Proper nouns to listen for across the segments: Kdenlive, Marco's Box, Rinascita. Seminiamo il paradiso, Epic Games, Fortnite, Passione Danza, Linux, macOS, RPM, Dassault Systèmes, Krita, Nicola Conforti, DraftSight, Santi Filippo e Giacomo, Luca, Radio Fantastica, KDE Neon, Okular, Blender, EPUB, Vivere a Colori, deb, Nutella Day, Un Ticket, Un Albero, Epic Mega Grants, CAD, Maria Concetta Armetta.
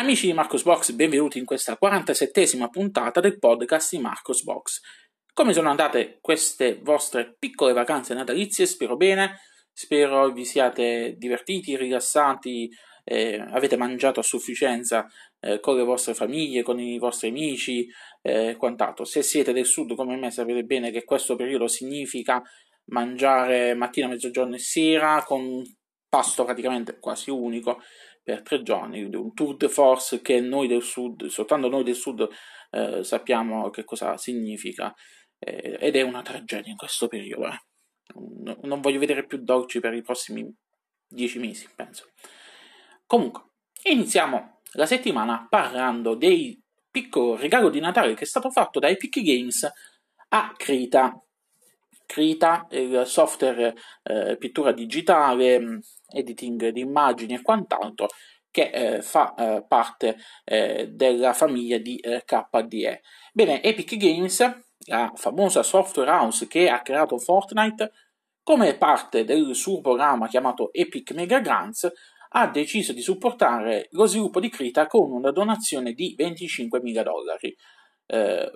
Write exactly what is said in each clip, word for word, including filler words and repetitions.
Amici di Marco's Box, benvenuti in questa quarantasettesima puntata del podcast di Marco's Box. Come sono andate queste vostre piccole vacanze natalizie? Spero bene, spero vi siate divertiti, rilassati, eh, avete mangiato a sufficienza eh, con le vostre famiglie, con i vostri amici e eh, quant'altro. Se siete del sud come me sapete bene che questo periodo significa mangiare mattina, mezzogiorno e sera con un pasto praticamente quasi unico per tre giorni, un tour de force che noi del sud, soltanto noi del sud eh, sappiamo che cosa significa eh, ed è una tragedia in questo periodo. Eh. Non voglio vedere più dolci per i prossimi dieci mesi, penso. Comunque, iniziamo la settimana parlando del piccolo regalo di Natale che è stato fatto da Epic Games a Krita. Krita, il software eh, pittura digitale, editing di immagini e quant'altro, che eh, fa eh, parte eh, della famiglia di eh, K D E. Bene, Epic Games, la famosa software house che ha creato Fortnite, come parte del suo programma chiamato Epic Mega Grants, ha deciso di supportare lo sviluppo di Krita con una donazione di venticinquemila dollari. Eh,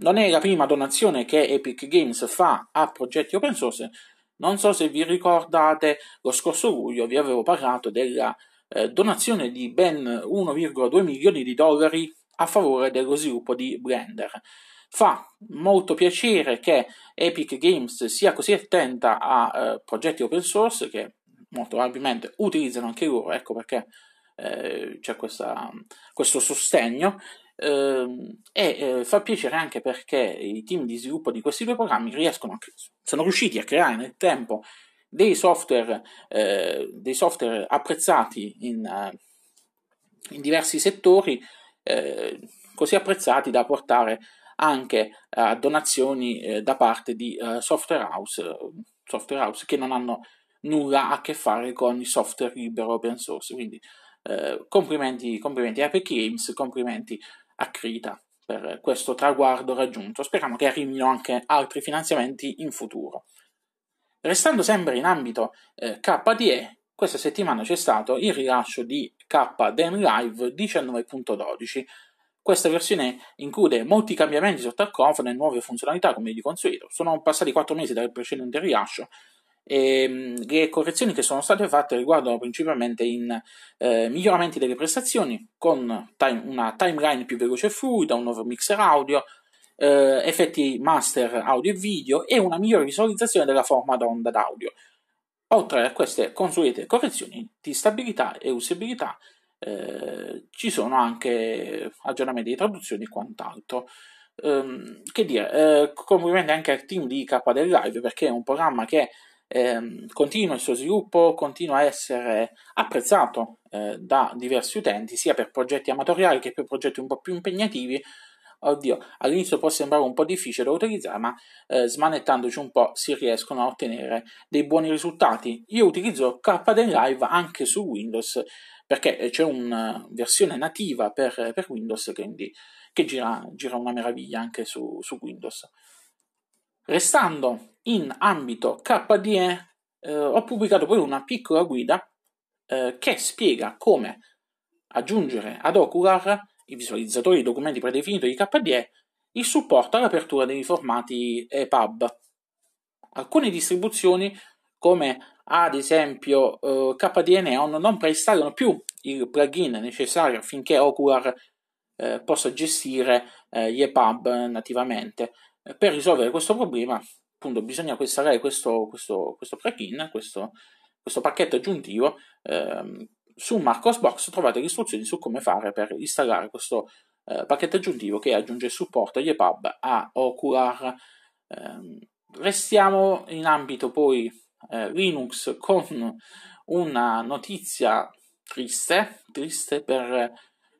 non è la prima donazione che Epic Games fa a progetti open source. Non so se vi ricordate, lo scorso luglio vi avevo parlato della eh, donazione di ben uno virgola due milioni di dollari a favore dello sviluppo di Blender. Fa molto piacere che Epic Games sia così attenta a eh, progetti open source che molto probabilmente utilizzano anche loro, ecco perché eh, c'è questa, questo sostegno. E eh, fa piacere anche perché i team di sviluppo di questi due programmi riescono a, sono riusciti a creare nel tempo dei software, eh, dei software apprezzati in, eh, in diversi settori, eh, così apprezzati da portare anche a donazioni eh, da parte di eh, software house, software house che non hanno nulla a che fare con il software libero open source. Quindi eh, complimenti, complimenti a Epic Games, complimenti a Krita per questo traguardo raggiunto. Speriamo che arrivino anche altri finanziamenti in futuro. Restando sempre in ambito eh, K D E, questa settimana c'è stato il rilascio di Kdenlive diciannove punto dodici. Questa versione include molti cambiamenti sotto al cofano e nuove funzionalità come di consueto. Sono passati quattro mesi dal precedente rilascio e mh, le correzioni che sono state fatte riguardano principalmente in eh, miglioramenti delle prestazioni con time, una timeline più veloce e fluida, un nuovo mixer audio, eh, effetti master audio e video e una migliore visualizzazione della forma d'onda d'audio. Oltre a queste consuete correzioni di stabilità e usabilità eh, ci sono anche aggiornamenti di traduzioni e quant'altro. Ehm, che dire, eh, complimenti anche al team di Kdenlive perché è un programma che Eh, continua il suo sviluppo, continua a essere apprezzato eh, da diversi utenti, sia per progetti amatoriali che per progetti un po' più impegnativi. Oddio, all'inizio può sembrare un po' difficile da utilizzare, ma eh, smanettandoci un po' si riescono a ottenere dei buoni risultati. Io utilizzo Kdenlive anche su Windows perché c'è una versione nativa per, per Windows, quindi che gira, gira una meraviglia anche su, su Windows. Restando in ambito K D E, eh, ho pubblicato poi una piccola guida eh, che spiega come aggiungere ad Okular, i visualizzatori di documenti predefiniti di K D E, il supporto all'apertura dei formati E P U B. Alcune distribuzioni, come ad esempio eh, K D E Neon, non preinstallano più il plugin necessario affinché Okular eh, possa gestire eh, gli E P U B nativamente. Per risolvere questo problema, appunto, bisogna installare questo, questo, questo plugin, questo, questo pacchetto aggiuntivo. Ehm, su Marco's Box trovate le istruzioni su come fare per installare questo eh, pacchetto aggiuntivo che aggiunge supporto agli E P U B a Okular. Ehm, restiamo in ambito poi eh, Linux con una notizia triste, triste per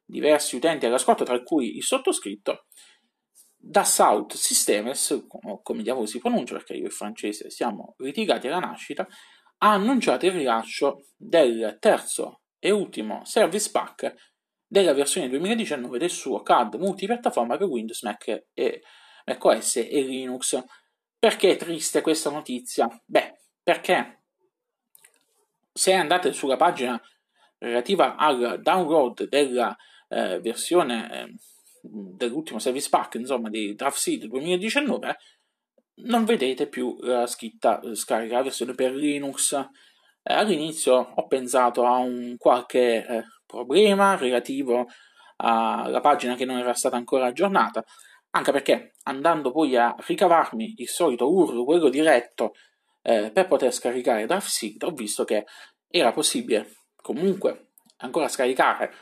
diversi utenti all'ascolto, tra cui il sottoscritto. Dassault Systèmes, come diavolo si pronuncia perché io e il francese siamo litigati alla nascita, ha annunciato il rilascio del terzo e ultimo service pack della versione duemiladiciannove del suo C A D multipiattaforma per Windows, Mac e macOS e Linux. Perché è triste questa notizia? Beh, perché se andate sulla pagina relativa al download della eh, versione eh, dell'ultimo service pack, insomma, di DraftSight duemiladiciannove, non vedete più la scritta scarica la versione per Linux. Eh, all'inizio ho pensato a un qualche eh, problema relativo alla pagina che non era stata ancora aggiornata, anche perché andando poi a ricavarmi il solito U R L, quello diretto, eh, per poter scaricare DraftSight, ho visto che era possibile comunque ancora scaricare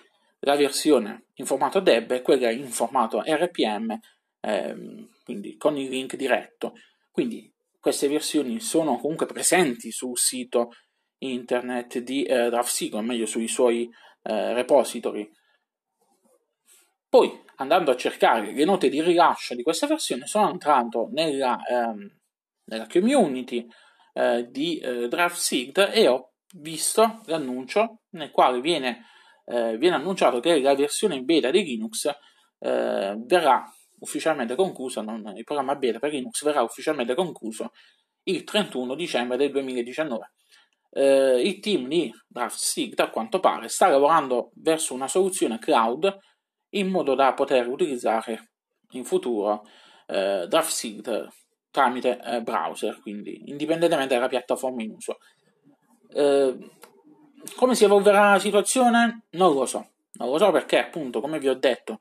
la versione in formato deb e quella in formato R P M, ehm, quindi con il link diretto. Quindi queste versioni sono comunque presenti sul sito internet di eh, DraftSight, o meglio sui suoi eh, repository. Poi, andando a cercare le note di rilascio di questa versione, sono entrato nella, ehm, nella community eh, di eh, DraftSight e ho visto l'annuncio nel quale viene, eh, viene annunciato che la versione beta di Linux eh, verrà ufficialmente conclusa, non, il programma beta per Linux verrà ufficialmente concluso il trentuno dicembre del duemiladiciannove. Eh, il team di DraftSight, a quanto pare, sta lavorando verso una soluzione cloud in modo da poter utilizzare in futuro eh, DraftSight tramite eh, browser, quindi indipendentemente dalla piattaforma in uso. Eh, come si evolverà la situazione? Non lo so, non lo so perché, appunto, come vi ho detto,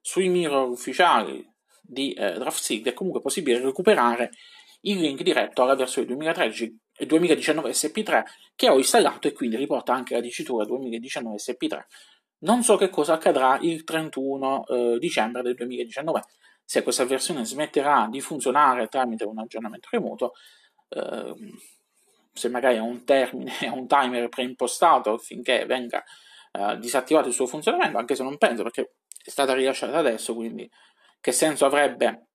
sui mirror ufficiali di eh, DraftSight è comunque possibile recuperare il link diretto alla versione duemilatredici duemiladiciannove S P tre che ho installato, e quindi riporta anche la dicitura duemiladiciannove S P tre. Non so che cosa accadrà il trentuno eh, dicembre del duemiladiciannove, se questa versione smetterà di funzionare tramite un aggiornamento remoto, eh, se magari ha un termine, ha un timer preimpostato finché venga eh, disattivato il suo funzionamento, anche se non penso, perché è stata rilasciata adesso, quindi che senso avrebbe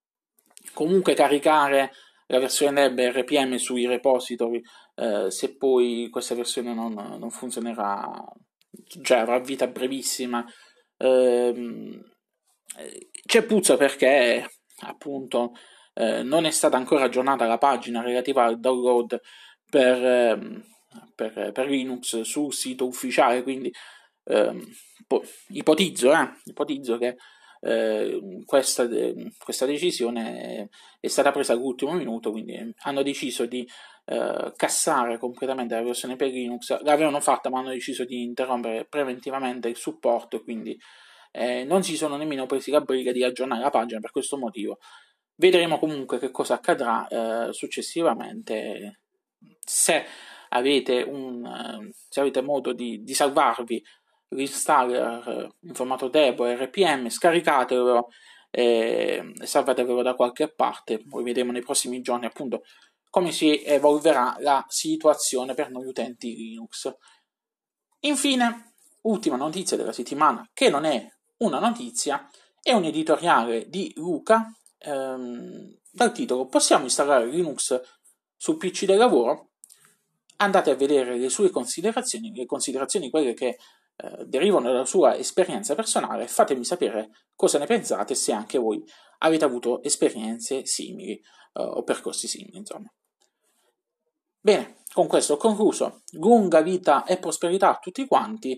comunque caricare la versione deb R P M sui repository eh, se poi questa versione non, non funzionerà, cioè avrà vita brevissima. Ehm, c'è puzza perché, appunto, eh, non è stata ancora aggiornata la pagina relativa al download per, eh, per, per Linux sul sito ufficiale, quindi eh, ipotizzo, eh, ipotizzo che eh, questa, de questa decisione è stata presa all'ultimo minuto, quindi hanno deciso di eh, cassare completamente la versione per Linux. L'avevano fatta, ma hanno deciso di interrompere preventivamente il supporto, e quindi eh, non si sono nemmeno presi la briga di aggiornare la pagina per questo motivo. Vedremo comunque che cosa accadrà eh, successivamente. Se avete, un, se avete modo di, di salvarvi l'installer in formato deb o R P M, scaricatelo e salvatevelo da qualche parte. Poi vedremo nei prossimi giorni, appunto, come si evolverà la situazione per noi utenti Linux. Infine, ultima notizia della settimana, che non è una notizia, è un editoriale di Luca ehm, dal titolo "Possiamo installare Linux sul P C del lavoro?". Andate a vedere le sue considerazioni, le considerazioni quelle che eh, derivano dalla sua esperienza personale, e fatemi sapere cosa ne pensate, se anche voi avete avuto esperienze simili eh, o percorsi simili, insomma. Bene, con questo ho concluso. Lunga vita e prosperità a tutti quanti.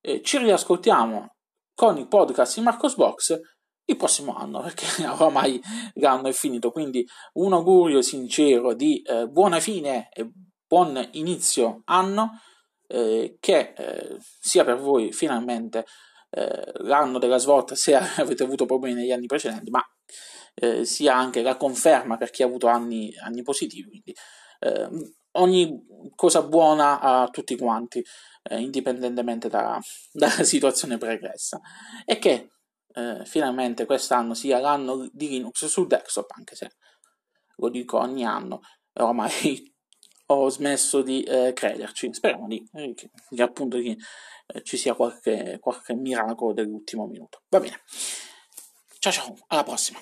Eh, ci riascoltiamo con il podcast di Marco's Box il prossimo anno, perché ormai l'anno è finito, quindi un augurio sincero di eh, buona fine e buon inizio anno, eh, che eh, sia per voi finalmente eh, l'anno della svolta, se avete avuto problemi negli anni precedenti, ma eh, sia anche la conferma per chi ha avuto anni, anni positivi, quindi eh, ogni cosa buona a tutti quanti, eh, indipendentemente da, dalla situazione pregressa, e che Eh, finalmente quest'anno sia l'anno di Linux sul desktop, anche se lo dico ogni anno ormai, ho smesso di eh, crederci. Speriamo di, eh, che appunto di, eh, ci sia qualche, qualche miracolo dell'ultimo minuto. Va bene, ciao ciao, alla prossima.